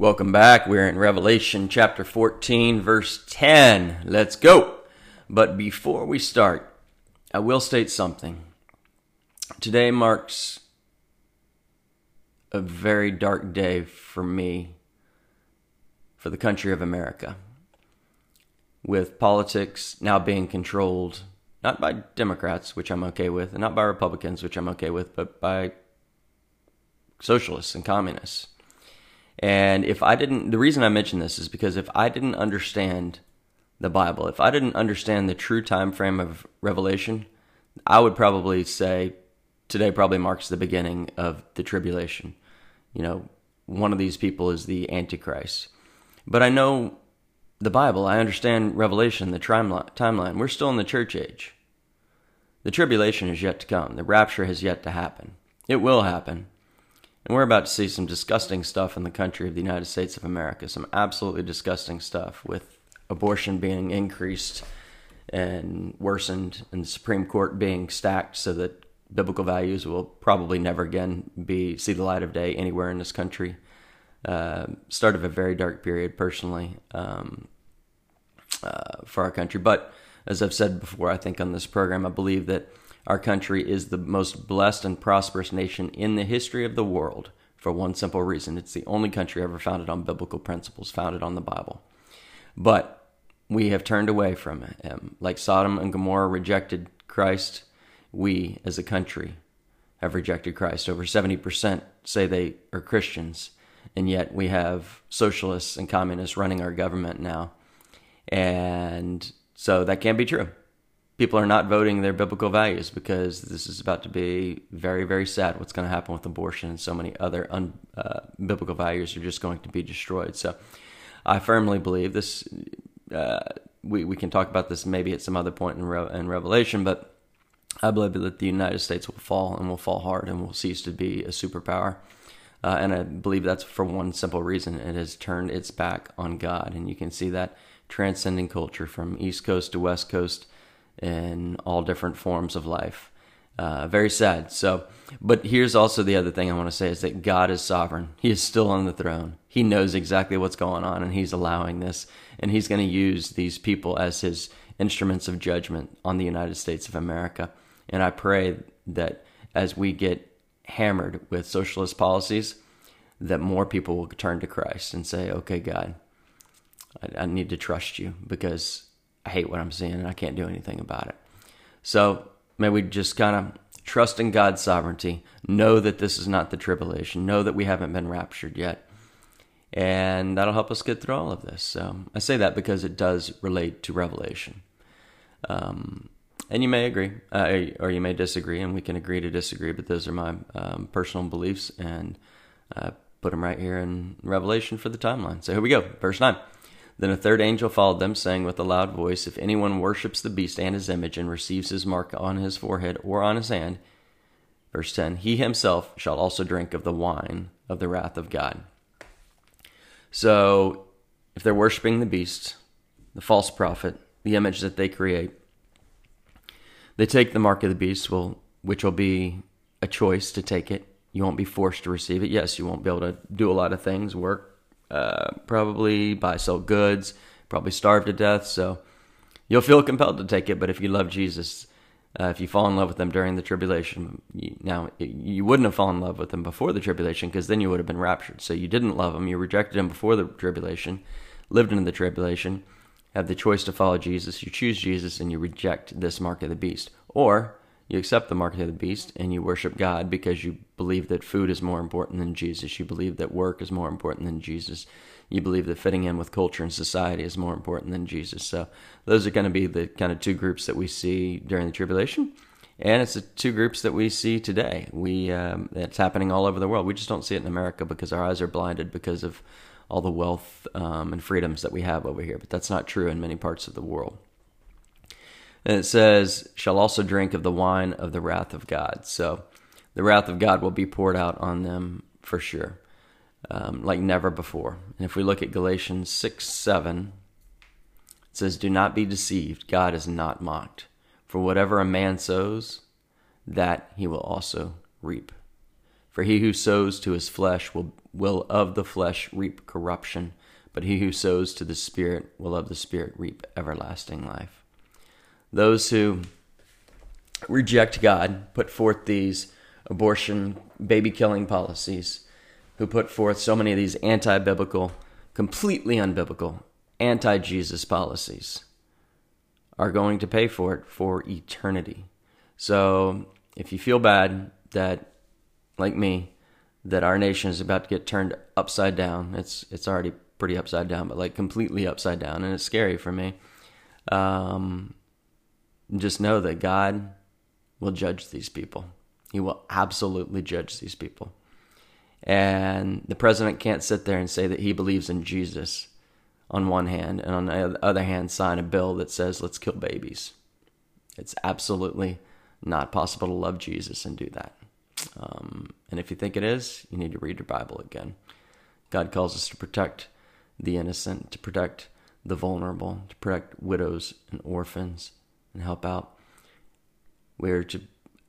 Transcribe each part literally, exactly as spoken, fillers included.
Welcome back. We're in Revelation chapter fourteen, verse ten. Let's go. But before we start, I will state something. Today marks a very dark day for me, for the country of America, with politics now being controlled, not by Democrats, which I'm okay with, and not by Republicans, which I'm okay with, but by socialists and communists. And if I didn't, the reason I mention this is because if I didn't understand the Bible, if I didn't understand the true time frame of Revelation, I would probably say today probably marks the beginning of the tribulation. You know, one of these people is the Antichrist. But I know the Bible, I understand Revelation, the timeline. We're still in the church age. The tribulation is yet to come. The rapture has yet to happen. It will happen. And we're about to see some disgusting stuff in the country of the United States of America, some absolutely disgusting stuff with abortion being increased and worsened and the Supreme Court being stacked so that biblical values will probably never again be see the light of day anywhere in this country. Uh, start of a very dark period personally um, uh, for our country. But as I've said before, I think on this program, I believe that our country is the most blessed and prosperous nation in the history of the world for one simple reason. It's the only country ever founded on biblical principles, founded on the Bible. But we have turned away from him. Like Sodom and Gomorrah rejected Christ, we as a country have rejected Christ. Over seventy percent say they are Christians, and yet we have socialists and communists running our government now. And so that can't be true. People are not voting their biblical values because this is about to be very, very sad what's going to happen with abortion, and so many other un, uh, biblical values are just going to be destroyed. So I firmly believe this, uh, we, we can talk about this maybe at some other point in, Re- in Revelation, but I believe that the United States will fall and will fall hard and will cease to be a superpower. Uh, and I believe that's for one simple reason. It has turned its back on God. And you can see that transcending culture from East Coast to West Coast in all different forms of life. Uh, very sad. So, but here's also the other thing I want to say is that God is sovereign. He is still on the throne. He knows exactly what's going on, and he's allowing this. And he's going to use these people as his instruments of judgment on the United States of America. And I pray that as we get hammered with socialist policies, that more people will turn to Christ and say, okay, God, I, I need to trust you because I hate what I'm seeing, and I can't do anything about it. So may we just kind of trust in God's sovereignty, know that this is not the tribulation, know that we haven't been raptured yet, and that'll help us get through all of this. So I say that because it does relate to Revelation. Um, and you may agree, uh, or you may disagree, and we can agree to disagree, but those are my um, personal beliefs, and I put them right here in Revelation for the timeline. So here we go, verse nine. Then a third angel followed them, saying with a loud voice, if anyone worships the beast and his image and receives his mark on his forehead or on his hand, verse ten, he himself shall also drink of the wine of the wrath of God. So if they're worshiping the beast, the false prophet, the image that they create, they take the mark of the beast, will, which will be a choice to take it. You won't be forced to receive it. Yes, you won't be able to do a lot of things, work, Uh, probably buy, sell goods, probably starve to death. So you'll feel compelled to take it. But if you love Jesus, uh, if you fall in love with him during the tribulation, you, now you wouldn't have fallen in love with him before the tribulation because then you would have been raptured. So you didn't love him. You rejected him before the tribulation, lived in the tribulation, have the choice to follow Jesus. You choose Jesus and you reject this mark of the beast. Or you accept the mark of the beast and you worship God because you believe that food is more important than Jesus. You believe that work is more important than Jesus. You believe that fitting in with culture and society is more important than Jesus. So those are going to be the kind of two groups that we see during the tribulation. And it's the two groups that we see today. We um, it's happening all over the world. We just don't see it in America because our eyes are blinded because of all the wealth um, and freedoms that we have over here. But that's not true in many parts of the world. And it says, shall also drink of the wine of the wrath of God. So the wrath of God will be poured out on them for sure, um, like never before. And if we look at Galatians six seven, it says, do not be deceived. God is not mocked. For whatever a man sows, that he will also reap. For he who sows to his flesh will, will of the flesh reap corruption, but he who sows to the Spirit will of the Spirit reap everlasting life. Those who reject God put forth these abortion, baby-killing policies, who put forth so many of these anti-biblical, completely unbiblical, anti-Jesus policies, are going to pay for it for eternity. So if you feel bad that, like me, that our nation is about to get turned upside down, it's it's already pretty upside down, but like completely upside down, and it's scary for me, um, just know that God will judge these people. He will absolutely judge these people. And the president can't sit there and say that he believes in Jesus on one hand, and on the other hand sign a bill that says, let's kill babies. It's absolutely not possible to love Jesus and do that. Um, and if you think it is, you need to read your Bible again. God calls us to protect the innocent, to protect the vulnerable, to protect widows and orphans, and help out. We're to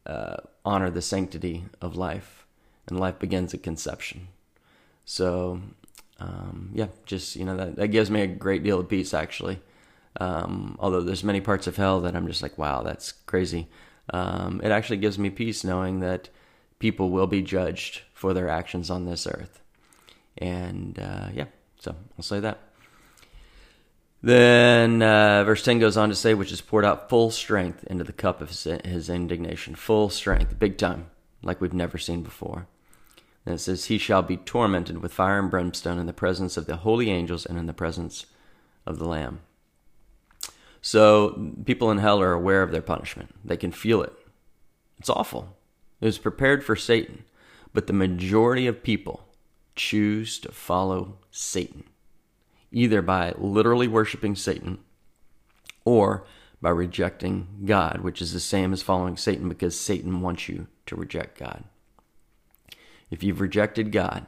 uh, honor the sanctity of life, and life begins at conception. So, um, yeah, just, you know, that, that gives me a great deal of peace, actually. Um, although there's many parts of hell that I'm just like, wow, that's crazy. Um, it actually gives me peace knowing that people will be judged for their actions on this earth. And, uh, yeah, so I'll say that. Then uh, verse ten goes on to say, which is poured out full strength into the cup of his, his indignation. Full strength, big time, like we've never seen before. And it says, he shall be tormented with fire and brimstone in the presence of the holy angels and in the presence of the Lamb. So people in hell are aware of their punishment. They can feel it. It's awful. It was prepared for Satan. But the majority of people choose to follow Satan, either by literally worshiping Satan or by rejecting God, which is the same as following Satan, because Satan wants you to reject God. If you've rejected God,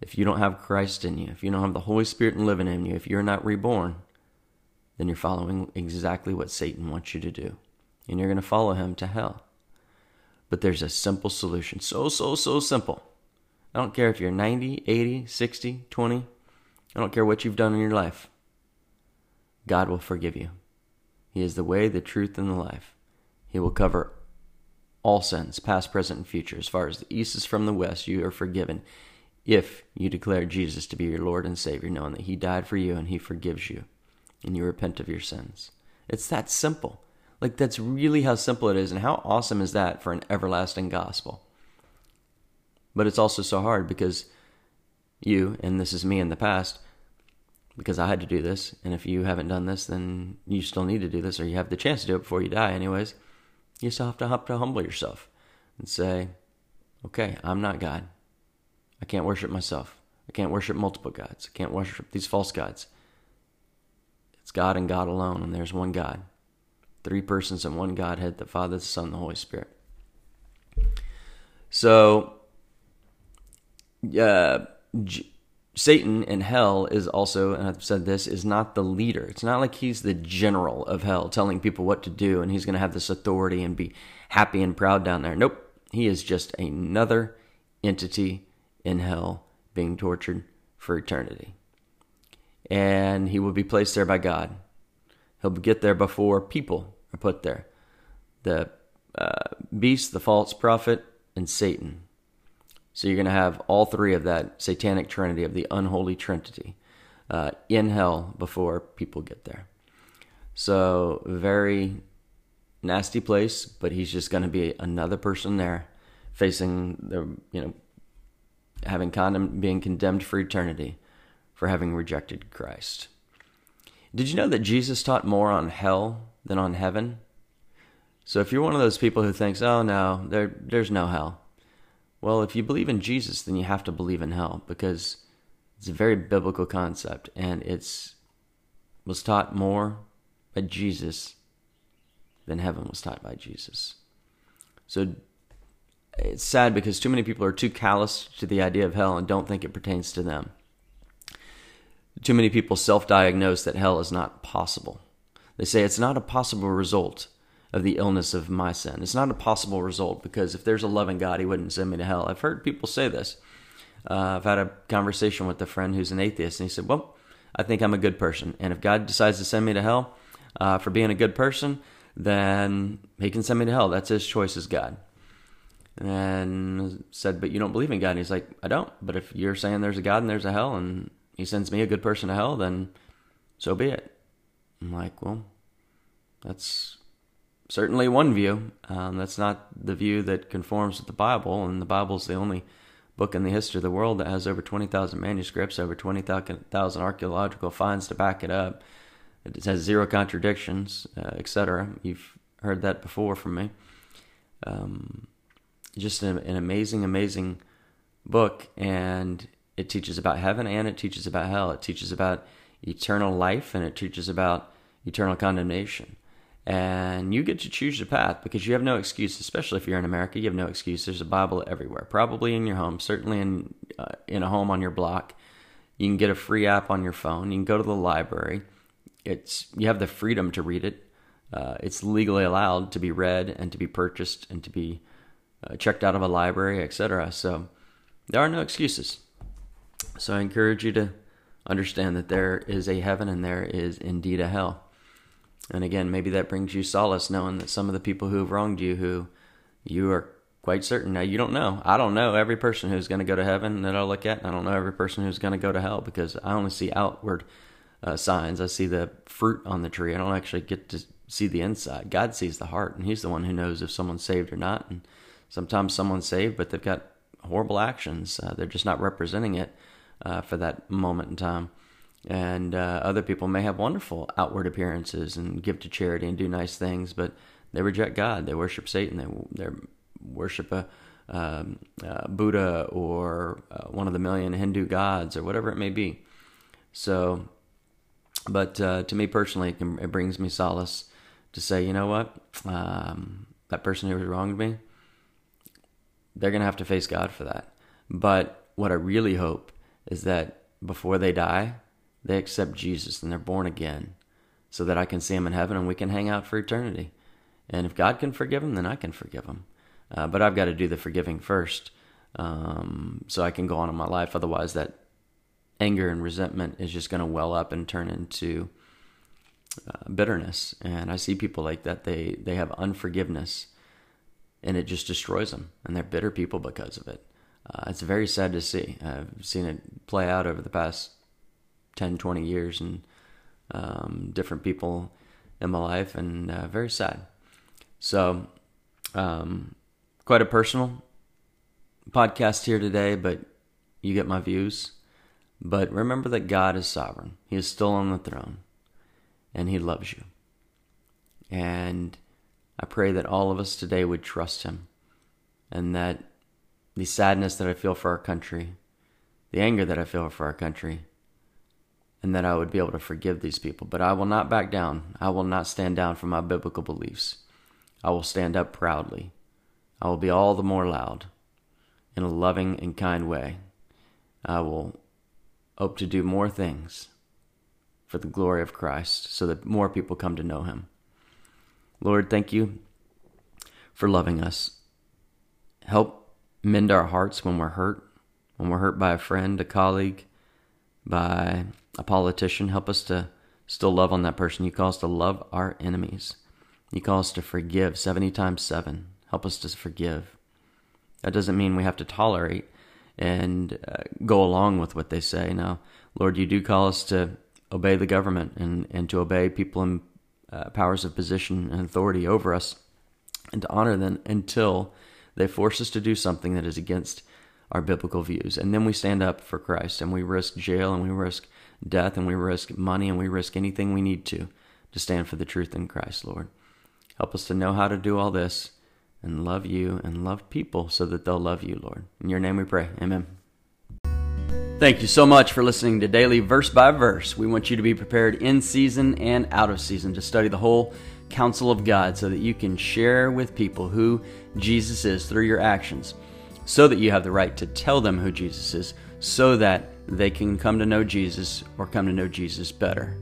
if you don't have Christ in you, if you don't have the Holy Spirit living in you, if you're not reborn, then you're following exactly what Satan wants you to do, and you're going to follow him to hell. But there's a simple solution, so, so, so simple. I don't care if you're ninety, eighty, sixty, twenty, I don't care what you've done in your life. God will forgive you. He is the way, the truth, and the life. He will cover all sins, past, present, and future. As far as the east is from the west, you are forgiven if you declare Jesus to be your Lord and Savior, knowing that he died for you and he forgives you, and you repent of your sins. It's that simple. Like, that's really how simple it is, and how awesome is that for an everlasting gospel? But it's also so hard because you, and this is me in the past, because I had to do this, and if you haven't done this, then you still need to do this, or you have the chance to do it before you die anyways. You still have to, have to humble yourself and say, okay, I'm not God. I can't worship myself. I can't worship multiple gods. I can't worship these false gods. It's God and God alone, and there's one God. Three persons in one Godhead, the Father, the Son, and the Holy Spirit. So, uh, J- Satan in hell is also, and I've said this, is not the leader. It's not like he's the general of hell telling people what to do, and he's going to have this authority and be happy and proud down there. Nope. He is just another entity in hell being tortured for eternity. And he will be placed there by God. He'll get there before people are put there. The uh, beast, the false prophet, and Satan. So you're going to have all three of that satanic trinity, of the unholy trinity, uh, in hell before people get there. So very nasty place, but he's just going to be another person there facing the, you know, having condemned, being condemned for eternity for having rejected Christ. Did you know that Jesus taught more on hell than on heaven? So if you're one of those people who thinks, oh no, there, there's no hell. Well, if you believe in Jesus, then you have to believe in hell, because it's a very biblical concept, and it's was taught more by Jesus than heaven was taught by Jesus. So it's sad because too many people are too callous to the idea of hell and don't think it pertains to them. Too many people self-diagnose that hell is not possible. They say it's not a possible result. of the illness of my sin. It's not a possible result, because if there's a loving God, he wouldn't send me to hell. I've heard people say this. Uh, I've had a conversation with a friend who's an atheist, and he said, well, I think I'm a good person, and if God decides to send me to hell uh, for being a good person, then he can send me to hell. That's his choice as God. And said, but you don't believe in God. And he's like, I don't, but if you're saying there's a God and there's a hell, and he sends me a good person to hell, then so be it. I'm like, well, that's certainly one view. Um, that's not the view that conforms with the Bible, and the Bible's the only book in the history of the world that has over twenty thousand manuscripts, over twenty thousand archaeological finds to back it up. It has zero contradictions, uh, et cetera. You've heard that before from me. Um, just an, an amazing, amazing book, and it teaches about heaven, and it teaches about hell. It teaches about eternal life, and it teaches about eternal condemnation. And you get to choose your path, because you have no excuse, especially if you're in America. You have no excuse. There's a Bible everywhere, probably in your home, certainly in uh, in a home on your block. You can get a free app on your phone. You can go to the library. It's you have the freedom to read it. Uh, it's legally allowed to be read and to be purchased and to be uh, checked out of a library, et cetera. So there are no excuses. So I encourage you to understand that there is a heaven and there is indeed a hell. And again, maybe that brings you solace, knowing that some of the people who have wronged you, who you are quite certain. Now, you don't know. I don't know every person who's going to go to heaven that I look at. I don't know every person who's going to go to hell, because I only see outward uh, signs. I see the fruit on the tree. I don't actually get to see the inside. God sees the heart, and he's the one who knows if someone's saved or not. And sometimes someone's saved, but they've got horrible actions. Uh, they're just not representing it uh, for that moment in time. And uh, other people may have wonderful outward appearances and give to charity and do nice things, but they reject God. They worship Satan. They they worship a um, uh, Buddha or uh, one of the million Hindu gods or whatever it may be. So, but uh, to me personally, it, can, it brings me solace to say, you know what, um, that person who wronged me, they're going to have to face God for that. But what I really hope is that before they die, they accept Jesus and they're born again, so that I can see them in heaven and we can hang out for eternity. And if God can forgive them, then I can forgive them. Uh, but I've got to do the forgiving first, um, so I can go on in my life. Otherwise, that anger and resentment is just going to well up and turn into uh, bitterness. And I see people like that. They, they have unforgiveness, and it just destroys them. And they're bitter people because of it. Uh, it's very sad to see. I've seen it play out over the past ten, twenty years, and um, different people in my life, and uh, very sad. So um, quite a personal podcast here today, but you get my views. But remember that God is sovereign. He is still on the throne, and he loves you. And I pray that all of us today would trust him, and that the sadness that I feel for our country, the anger that I feel for our country, and that I would be able to forgive these people. But I will not back down. I will not stand down for my biblical beliefs. I will stand up proudly. I will be all the more loud in a loving and kind way. I will hope to do more things for the glory of Christ, so that more people come to know him. Lord, thank you for loving us. Help mend our hearts when we're hurt, when we're hurt by a friend, a colleague, by a politician. Help us to still love on that person. You call us to love our enemies. You call us to forgive seventy times seven. Help us to forgive. That doesn't mean we have to tolerate and uh, go along with what they say. Now, Lord, you do call us to obey the government and, and to obey people in uh, powers of position and authority over us, and to honor them until they force us to do something that is against our biblical views. And then we stand up for Christ, and we risk jail, and we risk death, and we risk money, and we risk anything we need to to stand for the truth in Christ, Lord. Help us to know how to do all this and love you and love people so that they'll love you, Lord. In your name we pray. Amen. Thank you so much for listening to Daily Verse by Verse. We want you to be prepared in season and out of season to study the whole counsel of God, so that you can share with people who Jesus is through your actions, so that you have the right to tell them who Jesus is, so that they can come to know Jesus or come to know Jesus better.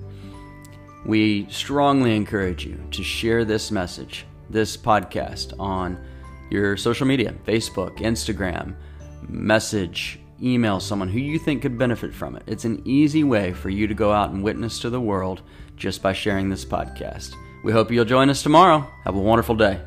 We strongly encourage you to share this message this podcast on your social media, Facebook, Instagram, message, email someone who you think could benefit from it. It's an easy way for you to go out and witness to the world just by sharing this podcast. We hope you'll join us tomorrow. Have a wonderful day.